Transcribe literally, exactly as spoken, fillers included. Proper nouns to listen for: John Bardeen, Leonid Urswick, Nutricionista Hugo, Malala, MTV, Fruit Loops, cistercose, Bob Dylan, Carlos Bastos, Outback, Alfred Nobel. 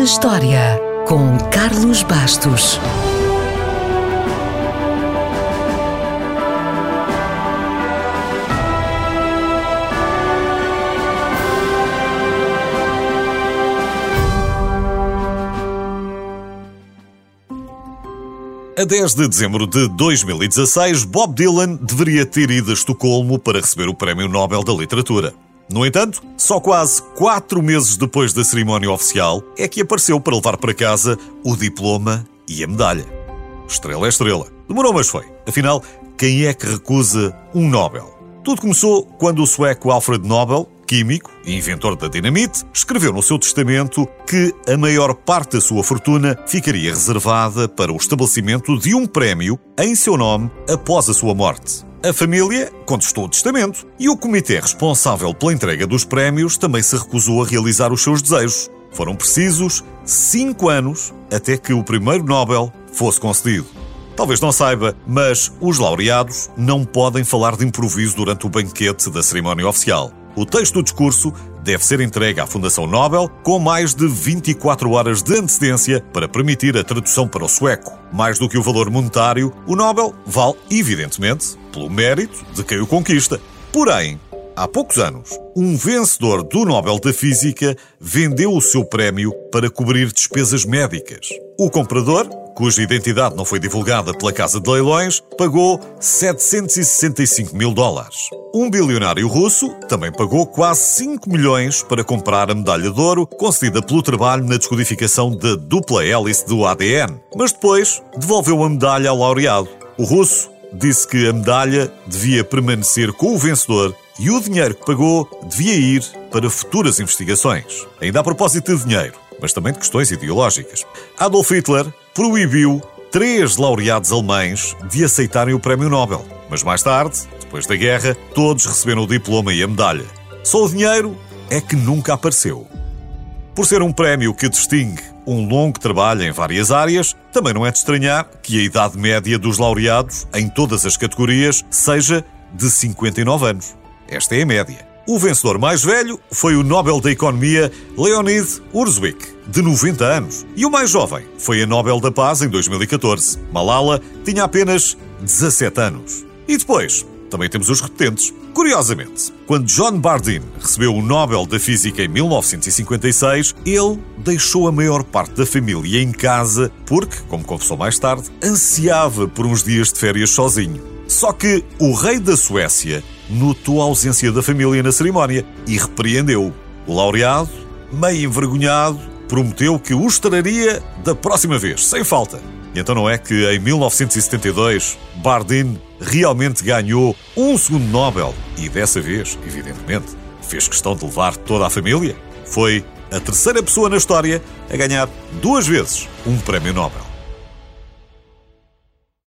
na História, com Carlos Bastos. A dez de dezembro de dois mil e dezasseis, Bob Dylan deveria ter ido a Estocolmo para receber o Prémio Nobel da Literatura. No entanto, só quase quatro meses depois da cerimónia oficial é que apareceu para levar para casa o diploma e a medalha. Estrela é estrela. Demorou, mas foi. Afinal, quem é que recusa um Nobel? Tudo começou quando o sueco Alfred Nobel, químico e inventor da dinamite, escreveu no seu testamento que a maior parte da sua fortuna ficaria reservada para o estabelecimento de um prémio em seu nome após a sua morte. A família contestou o testamento e o comitê responsável pela entrega dos prémios também se recusou a realizar os seus desejos. Foram precisos cinco anos até que o primeiro Nobel fosse concedido. Talvez não saiba, mas os laureados não podem falar de improviso durante o banquete da cerimónia oficial. O texto do discurso deve ser entregue à Fundação Nobel com mais de vinte e quatro horas de antecedência para permitir a tradução para o sueco. Mais do que o valor monetário, o Nobel vale, evidentemente, pelo mérito de quem o conquista. Porém, há poucos anos, um vencedor do Nobel da Física vendeu o seu prémio para cobrir despesas médicas. O comprador, cuja identidade não foi divulgada pela Casa de Leilões, pagou setecentos e sessenta e cinco mil dólares. Um bilionário russo também pagou quase cinco milhões para comprar a medalha de ouro concedida pelo trabalho na descodificação da dupla hélice do A D N, mas depois devolveu a medalha ao laureado. O russo disse que a medalha devia permanecer com o vencedor e o dinheiro que pagou devia ir para futuras investigações. Ainda a propósito de dinheiro, mas também de questões ideológicas. Adolf Hitler proibiu três laureados alemães de aceitarem o Prémio Nobel. Mas mais tarde, depois da guerra, todos receberam o diploma e a medalha. Só o dinheiro é que nunca apareceu. Por ser um prémio que distingue um longo trabalho em várias áreas, também não é de estranhar que a idade média dos laureados, em todas as categorias, seja de cinquenta e nove anos. Esta é a média. O vencedor mais velho foi o Nobel da Economia Leonid Urswick, de noventa anos. E o mais jovem foi a Nobel da Paz em dois mil e catorze. Malala tinha apenas dezassete anos. E depois, também temos os repetentes. Curiosamente, quando John Bardeen recebeu o Nobel da Física em mil novecentos e cinquenta e seis, ele deixou a maior parte da família em casa porque, como confessou mais tarde, ansiava por uns dias de férias sozinho. Só que o rei da Suécia notou a ausência da família na cerimónia e repreendeu-o. O laureado, meio envergonhado, prometeu que os traria da próxima vez, sem falta. E então não é que em mil novecentos e setenta e dois, Bardeen realmente ganhou um segundo Nobel e dessa vez, evidentemente, fez questão de levar toda a família? Foi a terceira pessoa na história a ganhar duas vezes um prémio Nobel.